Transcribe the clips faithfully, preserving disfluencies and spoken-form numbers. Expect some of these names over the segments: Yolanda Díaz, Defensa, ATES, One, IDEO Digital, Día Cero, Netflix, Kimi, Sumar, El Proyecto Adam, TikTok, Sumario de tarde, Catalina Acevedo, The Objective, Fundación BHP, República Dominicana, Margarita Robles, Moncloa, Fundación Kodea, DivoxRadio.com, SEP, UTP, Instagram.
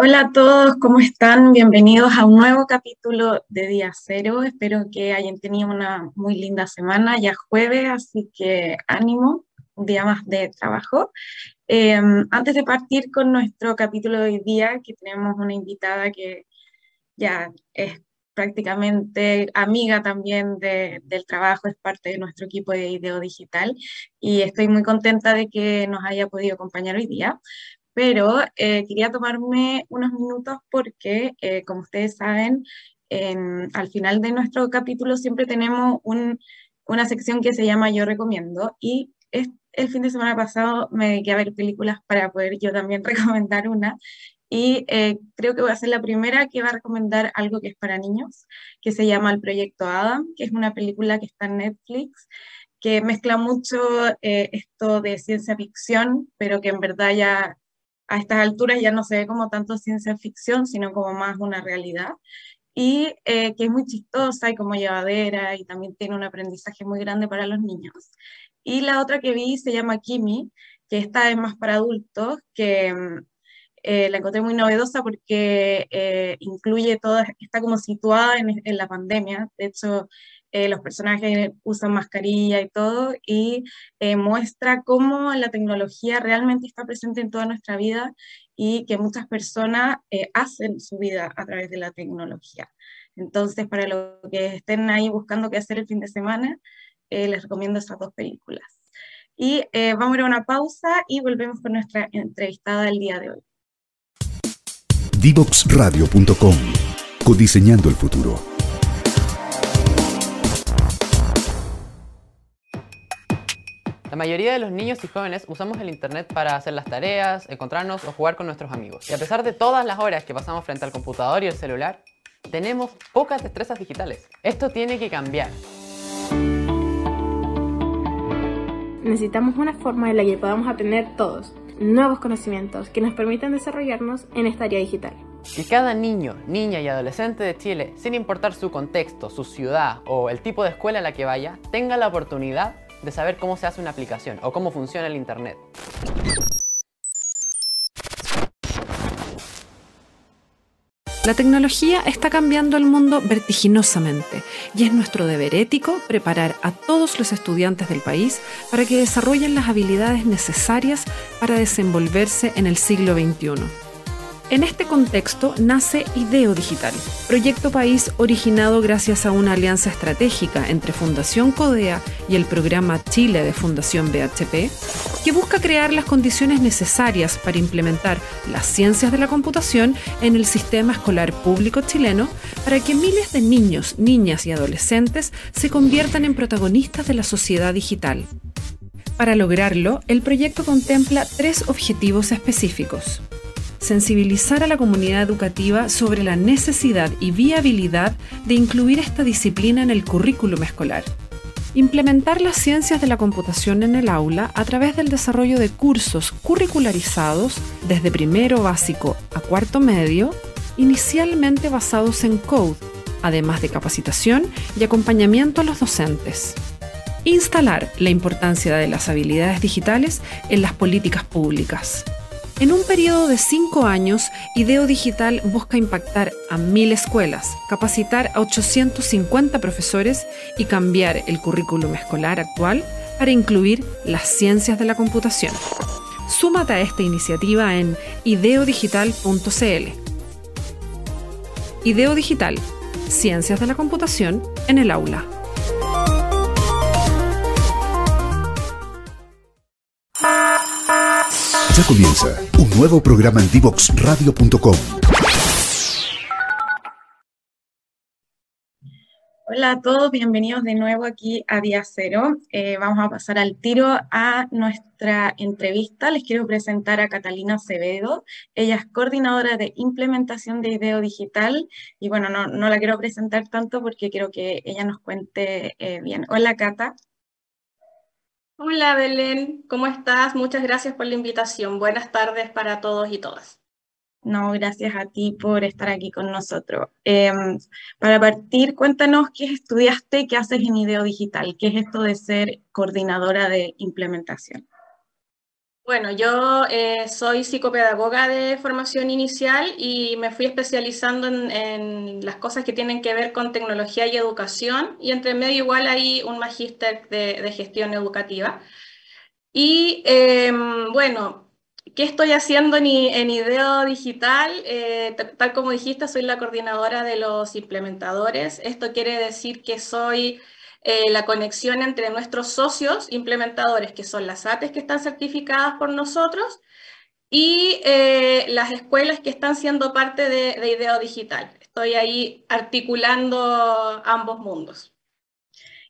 Hola a todos, ¿cómo están? Bienvenidos a un nuevo capítulo de Día Cero. Espero que hayan tenido una muy linda semana, ya jueves, así que ánimo, un día más de trabajo. Eh, antes de partir con nuestro capítulo de hoy día, que tenemos una invitada que ya es prácticamente amiga también de, del trabajo, es parte de nuestro equipo de IDEO Digital y estoy muy contenta de que nos haya podido acompañar hoy día, pero eh, quería tomarme unos minutos porque, eh, como ustedes saben, en, al final de nuestro capítulo siempre tenemos un, una sección que se llama Yo Recomiendo, y es, el fin de semana pasado me dediqué a ver películas para poder yo también recomendar una. Y eh, creo que voy a ser la primera que va a recomendar algo que es para niños, que se llama El Proyecto Adam, que es una película que está en Netflix, que mezcla mucho eh, esto de ciencia ficción, pero que en verdad ya a estas alturas ya no se ve como tanto ciencia ficción, sino como más una realidad, y eh, que es muy chistosa y como llevadera, y también tiene un aprendizaje muy grande para los niños. Y la otra que vi se llama Kimi, que esta es más para adultos, que... Eh, la encontré muy novedosa porque eh, incluye toda, está como situada en, en la pandemia, de hecho eh, los personajes usan mascarilla y todo, y eh, muestra cómo la tecnología realmente está presente en toda nuestra vida y que muchas personas eh, hacen su vida a través de la tecnología. Entonces, para los que estén ahí buscando qué hacer el fin de semana, eh, les recomiendo esas dos películas. Y eh, vamos a ir a una pausa y volvemos con nuestra entrevistada del día de hoy. Divox Radio punto com, codiseñando el futuro. La mayoría de los niños y jóvenes usamos el internet para hacer las tareas, encontrarnos o jugar con nuestros amigos. Y a pesar de todas las horas que pasamos frente al computador y el celular, tenemos pocas destrezas digitales. Esto tiene que cambiar. Necesitamos una forma en la que podamos aprender todos nuevos conocimientos que nos permitan desarrollarnos en esta área digital. Que cada niño, niña y adolescente de Chile, sin importar su contexto, su ciudad o el tipo de escuela a la que vaya, tenga la oportunidad de saber cómo se hace una aplicación o cómo funciona el internet. La tecnología está cambiando el mundo vertiginosamente y es nuestro deber ético preparar a todos los estudiantes del país para que desarrollen las habilidades necesarias para desenvolverse en el siglo veintiuno. En este contexto nace IDEO Digital, proyecto país originado gracias a una alianza estratégica entre Fundación Kodea y el programa Chile de Fundación B H P, que busca crear las condiciones necesarias para implementar las ciencias de la computación en el sistema escolar público chileno para que miles de niños, niñas y adolescentes se conviertan en protagonistas de la sociedad digital. Para lograrlo, el proyecto contempla tres objetivos específicos. Sensibilizar a la comunidad educativa sobre la necesidad y viabilidad de incluir esta disciplina en el currículum escolar. Implementar las ciencias de la computación en el aula a través del desarrollo de cursos curricularizados desde primero básico a cuarto medio, inicialmente basados en code, además de capacitación y acompañamiento a los docentes. Instalar la importancia de las habilidades digitales en las políticas públicas. En un periodo de cinco años, IDEO Digital busca impactar a mil escuelas, capacitar a ochocientos cincuenta profesores y cambiar el currículum escolar actual para incluir las ciencias de la computación. Súmate a esta iniciativa en ideo digital punto c l. IDEO Digital, ciencias de la computación en el aula. Ya comienza un nuevo programa en Divox Radio punto com. Hola a todos, bienvenidos de nuevo aquí a Día Cero. Eh, vamos a pasar al tiro a nuestra entrevista. Les quiero presentar a Catalina Acevedo. Ella es coordinadora de implementación de IDEO Digital. Y bueno, no, no la quiero presentar tanto porque quiero que ella nos cuente eh, bien. Hola, Cata. Hola Belén, ¿cómo estás? Muchas gracias por la invitación. Buenas tardes para todos y todas. No, gracias a ti por estar aquí con nosotros. Eh, para partir, cuéntanos qué estudiaste, qué haces en IDEO Digital, qué es esto de ser coordinadora de implementación. Bueno, yo eh, soy psicopedagoga de formación inicial y me fui especializando en, en las cosas que tienen que ver con tecnología y educación, y entre medio igual hay un magíster de, de gestión educativa. Y eh, bueno, ¿qué estoy haciendo en, en IDEO Digital? Eh, tal como dijiste, soy la coordinadora de los implementadores. Esto quiere decir que soy... Eh, la conexión entre nuestros socios implementadores, que son las A T E S que están certificadas por nosotros, y eh, las escuelas que están siendo parte de, de IDEO Digital. Estoy ahí articulando ambos mundos.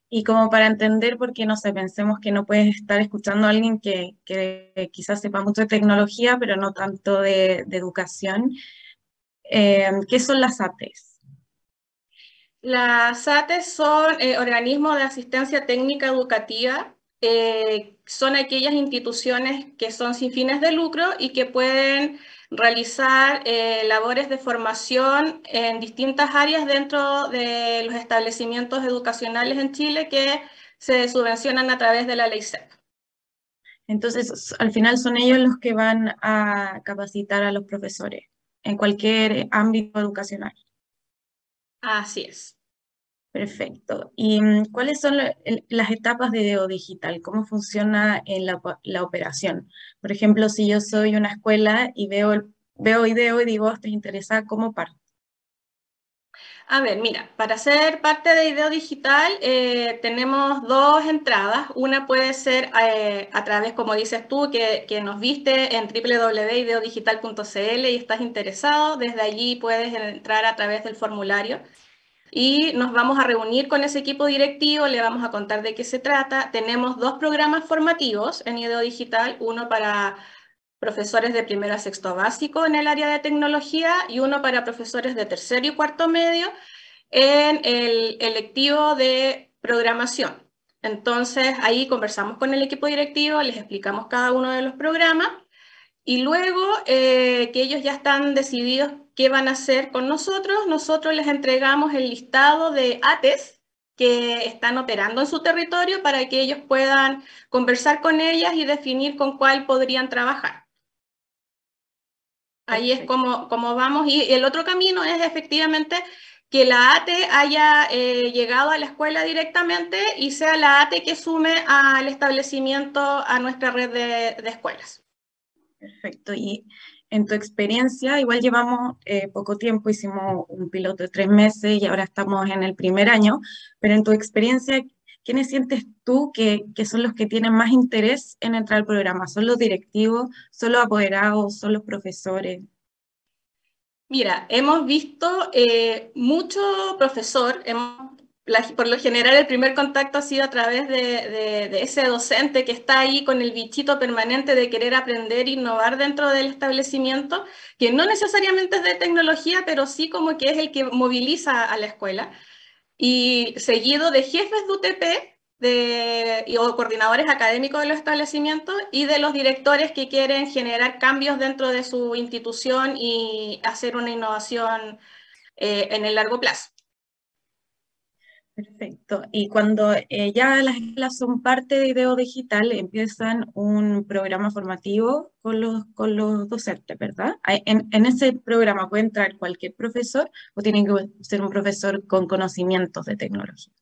Y como para entender, porque no sé, pensemos que no puedes estar escuchando a alguien que, que quizás sepa mucho de tecnología, pero no tanto de, de educación, eh, ¿qué son las A T E S? Las A T E S son eh, organismos de asistencia técnica educativa, eh, son aquellas instituciones que son sin fines de lucro y que pueden realizar eh, labores de formación en distintas áreas dentro de los establecimientos educacionales en Chile que se subvencionan a través de la ley SEP. Entonces, al final son ellos los que van a capacitar a los profesores en cualquier ámbito educacional. Así es. Perfecto. ¿Y cuáles son las etapas de IDEO Digital? ¿Cómo funciona en la, la operación? Por ejemplo, si yo soy una escuela y veo, el, veo IDEO y digo, ¿te interesa cómo parte? A ver, mira, para ser parte de IDEO Digital eh, tenemos dos entradas. Una puede ser eh, a través, como dices tú, que, que nos viste en w w w punto ideo digital punto c l y estás interesado. Desde allí puedes entrar a través del formulario y nos vamos a reunir con ese equipo directivo, le vamos a contar de qué se trata. Tenemos dos programas formativos en IDEO Digital, uno para profesores de primero a sexto básico en el área de tecnología y uno para profesores de tercero y cuarto medio en el electivo de programación. Entonces ahí conversamos con el equipo directivo, les explicamos cada uno de los programas y luego eh, que ellos ya están decididos qué van a hacer con nosotros, nosotros les entregamos el listado de A T E S que están operando en su territorio para que ellos puedan conversar con ellas y definir con cuál podrían trabajar. Ahí es como, como vamos, y el otro camino es efectivamente que la A T E haya eh, llegado a la escuela directamente y sea la A T E que sume al establecimiento, a nuestra red de, de escuelas. Perfecto, y en tu experiencia, igual llevamos eh, poco tiempo, hicimos un piloto de tres meses y ahora estamos en el primer año, pero en tu experiencia, ¿quiénes sientes tú que, que son los que tienen más interés en entrar al programa? ¿Son los directivos, son los apoderados, son los profesores? Mira, hemos visto eh, mucho profesor, hemos, la, por lo general el primer contacto ha sido a través de, de, de ese docente que está ahí con el bichito permanente de querer aprender e innovar dentro del establecimiento, que no necesariamente es de tecnología, pero sí como que es el que moviliza a la escuela. Y seguido de jefes de U T P de, o coordinadores académicos de los establecimientos y de los directores que quieren generar cambios dentro de su institución y hacer una innovación eh, en el largo plazo. Perfecto. Y cuando eh, ya las escuelas son parte de IDEO Digital, empiezan un programa formativo con los, con los docentes, ¿verdad? En, en ese programa puede entrar cualquier profesor o tiene que ser un profesor con conocimientos de tecnología.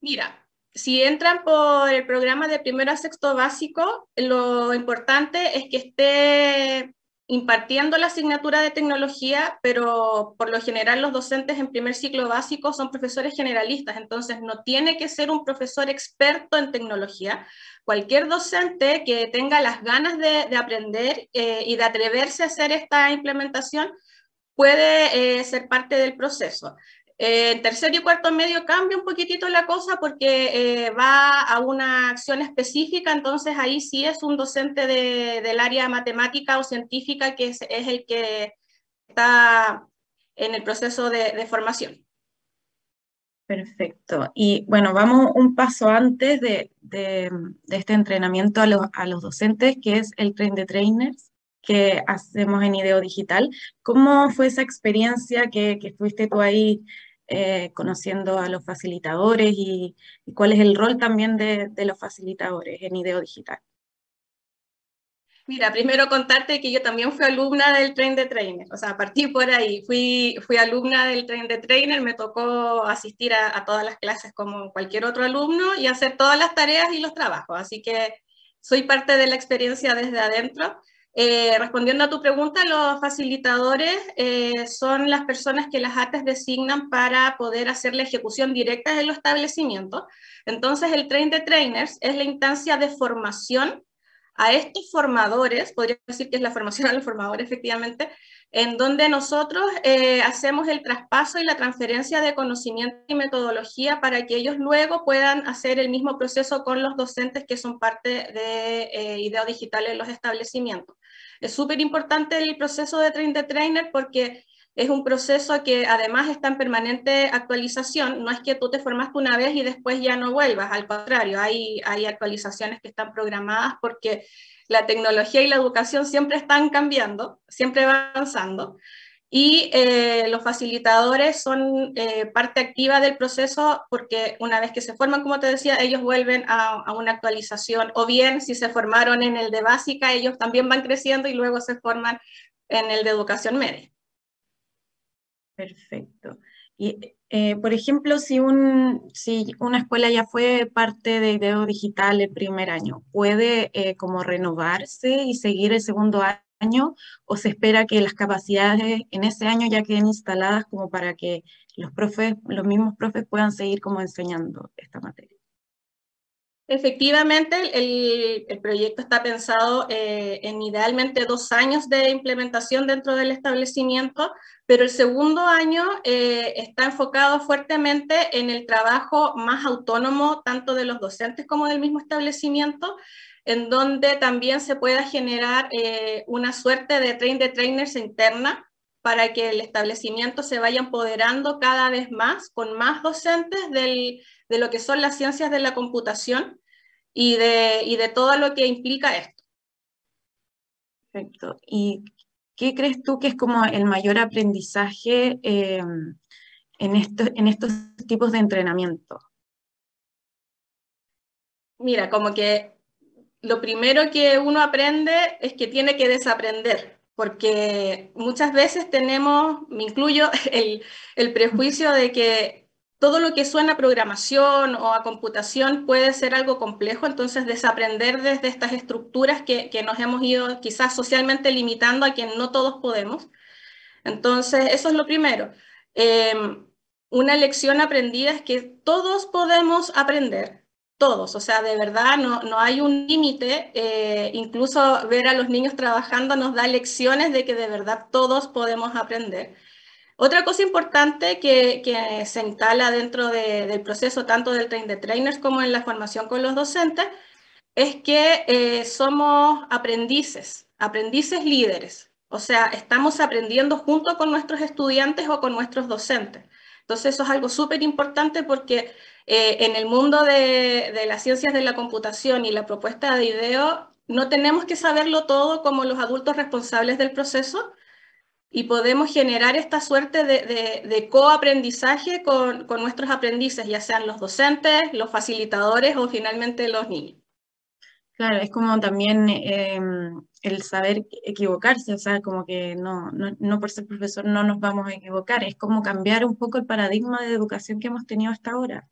Mira, si entran por el programa de primero a sexto básico, lo importante es que esté impartiendo la asignatura de tecnología, pero por lo general los docentes en primer ciclo básico son profesores generalistas, entonces no tiene que ser un profesor experto en tecnología. Cualquier docente que tenga las ganas de, de aprender eh, y de atreverse a hacer esta implementación puede eh, ser parte del proceso. En eh, tercero y cuarto medio cambia un poquitito la cosa porque eh, va a una acción específica, entonces ahí sí es un docente de, del área matemática o científica que es, es el que está en el proceso de, de formación. Perfecto. Y bueno, vamos un paso antes de, de, de este entrenamiento a los, a los docentes, que es el Train the Trainers que hacemos en IDEO Digital. ¿Cómo fue esa experiencia que, que estuviste tú ahí eh, conociendo a los facilitadores y, y cuál es el rol también de, de los facilitadores en IDEO Digital? Mira, primero contarte que yo también fui alumna del Train the Trainer, o sea, partí por ahí, fui, fui alumna del Train the Trainer, me tocó asistir a, a todas las clases como cualquier otro alumno y hacer todas las tareas y los trabajos, así que soy parte de la experiencia desde adentro. Eh, respondiendo a tu pregunta, los facilitadores eh, son las personas que las ATES designan para poder hacer la ejecución directa de los establecimientos. Entonces el Train the Trainers es la instancia de formación a estos formadores, podría decir que es la formación a los formadores efectivamente, en donde nosotros eh, hacemos el traspaso y la transferencia de conocimiento y metodología para que ellos luego puedan hacer el mismo proceso con los docentes que son parte de eh, IDEO Digital en los establecimientos. Es súper importante el proceso de Train the Trainer porque es un proceso que además está en permanente actualización, no es que tú te formaste una vez y después ya no vuelvas, al contrario, hay, hay actualizaciones que están programadas porque la tecnología y la educación siempre están cambiando, siempre va avanzando, y eh, los facilitadores son eh, parte activa del proceso porque una vez que se forman, como te decía, ellos vuelven a, a una actualización, o bien si se formaron en el de básica, ellos también van creciendo y luego se forman en el de educación media. Perfecto. Y, eh, por ejemplo, si, un, si una escuela ya fue parte de IDEO Digital el primer año, ¿puede eh, como renovarse y seguir el segundo año o se espera que las capacidades en ese año ya queden instaladas como para que los, profes, los mismos profes puedan seguir como enseñando esta materia? Efectivamente, el, el proyecto está pensado eh, en idealmente dos años de implementación dentro del establecimiento, pero el segundo año eh, está enfocado fuertemente en el trabajo más autónomo, tanto de los docentes como del mismo establecimiento, en donde también se pueda generar eh, una suerte de train the trainers interna, para que el establecimiento se vaya empoderando cada vez más, con más docentes del, de lo que son las ciencias de la computación y de, y de todo lo que implica esto. Perfecto. ¿Y qué crees tú que es como el mayor aprendizaje eh, en, esto, en estos tipos de entrenamiento? Mira, como que lo primero que uno aprende es que tiene que desaprender. Porque muchas veces tenemos, me incluyo, el, el prejuicio de que todo lo que suena a programación o a computación puede ser algo complejo, entonces desaprender desde estas estructuras que, que nos hemos ido quizás socialmente limitando a quien no todos podemos. Entonces, eso es lo primero. Eh, una lección aprendida es que todos podemos aprender. Todos, o sea, de verdad no, no hay un límite, eh, incluso ver a los niños trabajando nos da lecciones de que de verdad todos podemos aprender. Otra cosa importante que, que se instala dentro de, del proceso tanto del Train the Trainers como en la formación con los docentes es que eh, somos aprendices, aprendices líderes, o sea, estamos aprendiendo junto con nuestros estudiantes o con nuestros docentes. Entonces eso es algo súper importante porque eh, en el mundo de, de las ciencias de la computación y la propuesta de IDEO, no tenemos que saberlo todo como los adultos responsables del proceso y podemos generar esta suerte de, de, de coaprendizaje con, con nuestros aprendices, ya sean los docentes, los facilitadores o finalmente los niños. Claro, es como también eh, el saber equivocarse, o sea, como que no, no, no por ser profesor no nos vamos a equivocar, es como cambiar un poco el paradigma de educación que hemos tenido hasta ahora.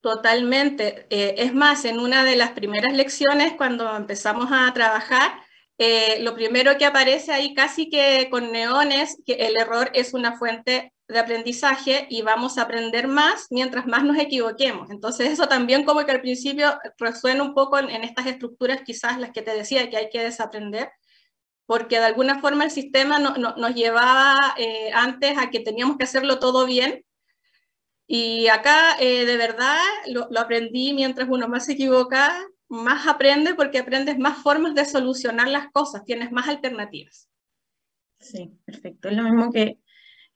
Totalmente. Eh, es más, en una de las primeras lecciones, cuando empezamos a trabajar, eh, lo primero que aparece ahí casi que con neones, que el error es una fuente de aprendizaje y vamos a aprender más mientras más nos equivoquemos. Entonces eso también como que al principio resuena un poco en, en estas estructuras quizás las que te decía que hay que desaprender, porque de alguna forma el sistema no, no, nos llevaba eh, antes a que teníamos que hacerlo todo bien. Y acá eh, de verdad lo, lo aprendí mientras uno más se equivoca, más aprende porque aprendes más formas de solucionar las cosas, tienes más alternativas. Sí, perfecto. Es lo mismo que,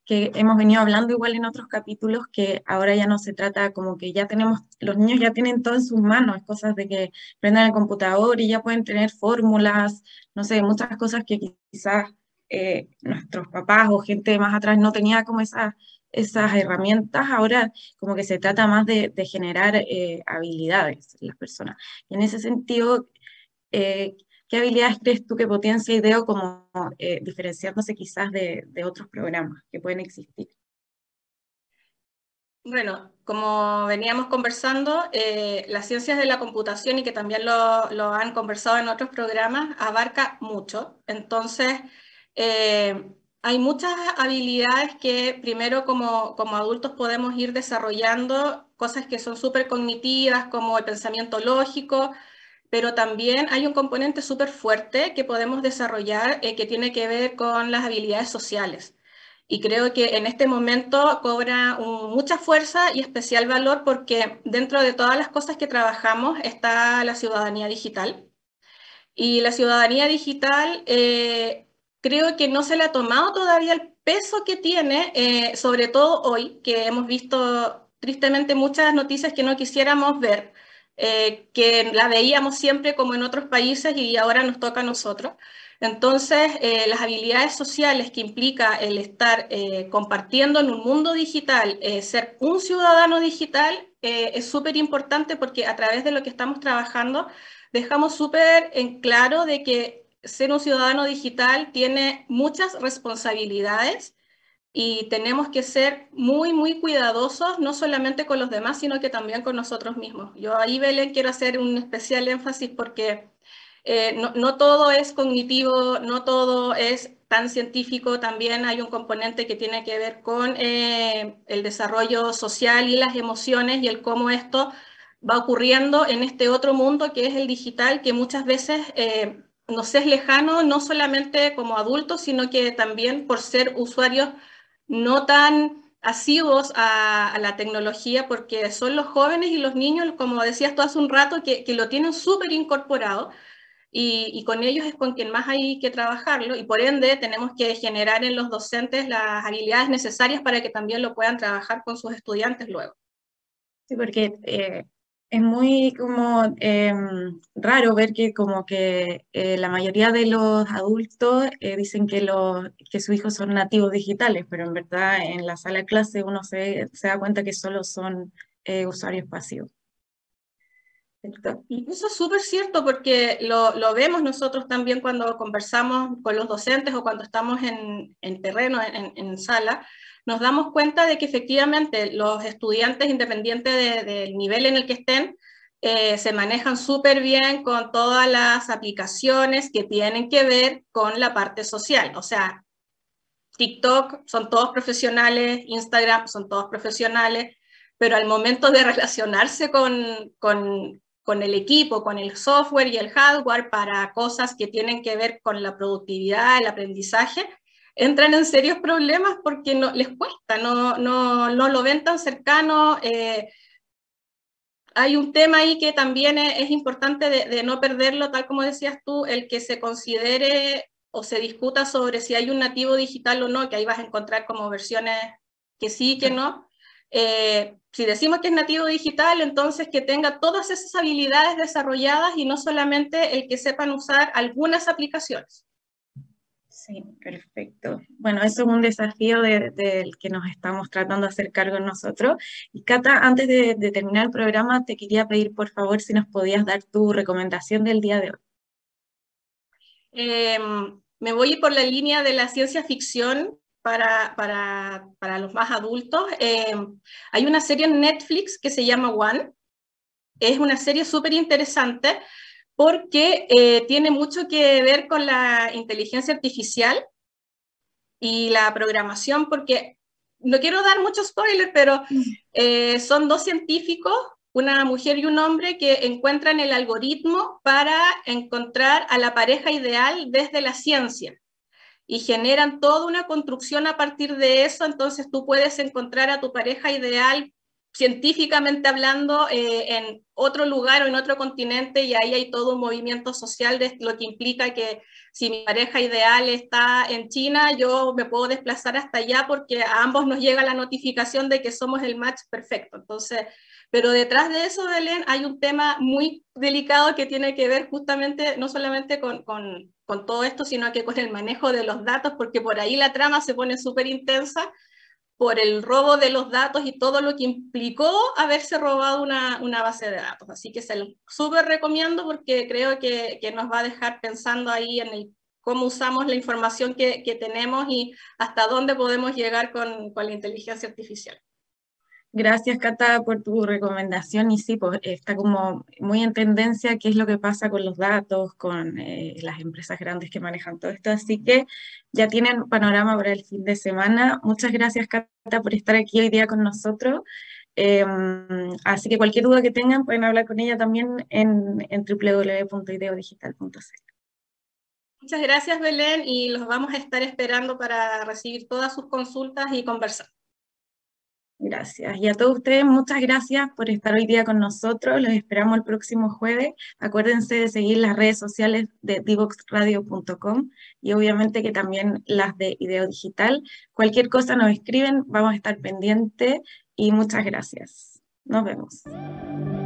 que hemos venido hablando igual en otros capítulos, que ahora ya no se trata como que ya tenemos, los niños ya tienen todo en sus manos, es cosas de que prendan el computador y ya pueden tener fórmulas, no sé, muchas cosas que quizás eh, nuestros papás o gente más atrás no tenía como esa... esas herramientas, ahora como que se trata más de, de generar eh, habilidades en las personas. Y en ese sentido, eh, ¿Qué habilidades crees tú que potencia IDEO como eh, diferenciándose quizás de, de otros programas que pueden existir? Bueno, como veníamos conversando, eh, las ciencias de la computación, y que también lo, lo han conversado en otros programas, abarca mucho. Entonces, eh, hay muchas habilidades que primero como, como adultos podemos ir desarrollando, cosas que son súper cognitivas, como el pensamiento lógico, pero también hay un componente súper fuerte que podemos desarrollar eh, que tiene que ver con las habilidades sociales. Y creo que en este momento cobra un, mucha fuerza y especial valor, porque dentro de todas las cosas que trabajamos está la ciudadanía digital. Y la ciudadanía digital eh, creo que no se le ha tomado todavía el peso que tiene, eh, sobre todo hoy, que hemos visto tristemente muchas noticias que no quisiéramos ver, Eh, que la veíamos siempre como en otros países y ahora nos toca a nosotros. Entonces, eh, las habilidades sociales que implica el estar eh, compartiendo en un mundo digital, eh, ser un ciudadano digital, eh, es súper importante, porque a través de lo que estamos trabajando dejamos súper en claro de que ser un ciudadano digital tiene muchas responsabilidades y tenemos que ser muy, muy cuidadosos, no solamente con los demás, sino que también con nosotros mismos. Yo ahí, Belén, quiero hacer un especial énfasis, porque eh, no, no todo es cognitivo, no todo es tan científico, también hay un componente que tiene que ver con eh, el desarrollo social y las emociones, y el cómo esto va ocurriendo en este otro mundo que es el digital, que muchas veces eh, nos es lejano, no solamente como adultos, sino que también por ser usuarios no tan asiduos a, a la tecnología, porque son los jóvenes y los niños, como decías tú hace un rato, que, que lo tienen súper incorporado, y, y con ellos es con quien más hay que trabajarlo, y por ende tenemos que generar en los docentes las habilidades necesarias para que también lo puedan trabajar con sus estudiantes luego. Sí, porque eh, es muy como eh, raro ver que como que eh, la mayoría de los adultos eh, dicen que, los, que sus hijos son nativos digitales, pero en verdad en la sala de clase uno se, se da cuenta que solo son eh, usuarios pasivos. Y eso es súper cierto, porque lo, lo vemos nosotros también cuando conversamos con los docentes o cuando estamos en, en terreno, en, en sala. Nos damos cuenta de que efectivamente los estudiantes, independientes de, del nivel en el que estén, eh, se manejan súper bien con todas las aplicaciones que tienen que ver con la parte social. O sea, TikTok son todos profesionales, Instagram son todos profesionales, pero al momento de relacionarse con, con, con el equipo, con el software y el hardware para cosas que tienen que ver con la productividad, el aprendizaje, entran en serios problemas porque no, les cuesta, no, no, no lo ven tan cercano. Eh, hay un tema ahí que también es, es importante de, de no perderlo, tal como decías tú, el que se considere o se discuta sobre si hay un nativo digital o no, que ahí vas a encontrar como versiones que sí, que no. Eh, si decimos que es nativo digital, entonces que tenga todas esas habilidades desarrolladas y no solamente el que sepan usar algunas aplicaciones. Sí, perfecto. Bueno, eso es un desafío del de, de que nos estamos tratando de hacer cargo nosotros. Y Cata, antes de, de terminar el programa, te quería pedir por favor si nos podías dar tu recomendación del día de hoy. Eh, me voy por la línea de la ciencia ficción para, para, para los más adultos. Eh, hay una serie en Netflix que se llama One. Es una serie súper interesante, porque eh, tiene mucho que ver con la inteligencia artificial y la programación, porque, no quiero dar muchos spoilers, pero eh, son dos científicos, una mujer y un hombre, que encuentran el algoritmo para encontrar a la pareja ideal desde la ciencia, y generan toda una construcción a partir de eso. Entonces tú puedes encontrar a tu pareja ideal científicamente hablando, eh, en otro lugar o en otro continente, y ahí hay todo un movimiento social de lo que implica que si mi pareja ideal está en China, yo me puedo desplazar hasta allá porque a ambos nos llega la notificación de que somos el match perfecto. Entonces, pero detrás de eso, Belén, hay un tema muy delicado que tiene que ver justamente no solamente con, con, con todo esto, sino que con el manejo de los datos, porque por ahí la trama se pone súper intensa, por el robo de los datos y todo lo que implicó haberse robado una, una base de datos. Así que se lo súper recomiendo porque creo que, que nos va a dejar pensando ahí en el, cómo usamos la información que, que tenemos y hasta dónde podemos llegar con, con la inteligencia artificial. Gracias, Cata, por tu recomendación. Y sí, pues está como muy en tendencia qué es lo que pasa con los datos, con eh, las empresas grandes que manejan todo esto. Así que ya tienen panorama para el fin de semana. Muchas gracias, Cata, por estar aquí hoy día con nosotros. Eh, así que cualquier duda que tengan pueden hablar con ella también en, en doble u doble u doble u punto ideo digital punto c l. Muchas gracias, Belén, y los vamos a estar esperando para recibir todas sus consultas y conversar. Gracias. Y a todos ustedes, muchas gracias por estar hoy día con nosotros. Los esperamos el próximo jueves. Acuérdense de seguir las redes sociales de divox radio punto com y obviamente que también las de IDEO Digital. Cualquier cosa nos escriben, vamos a estar pendientes y muchas gracias. Nos vemos.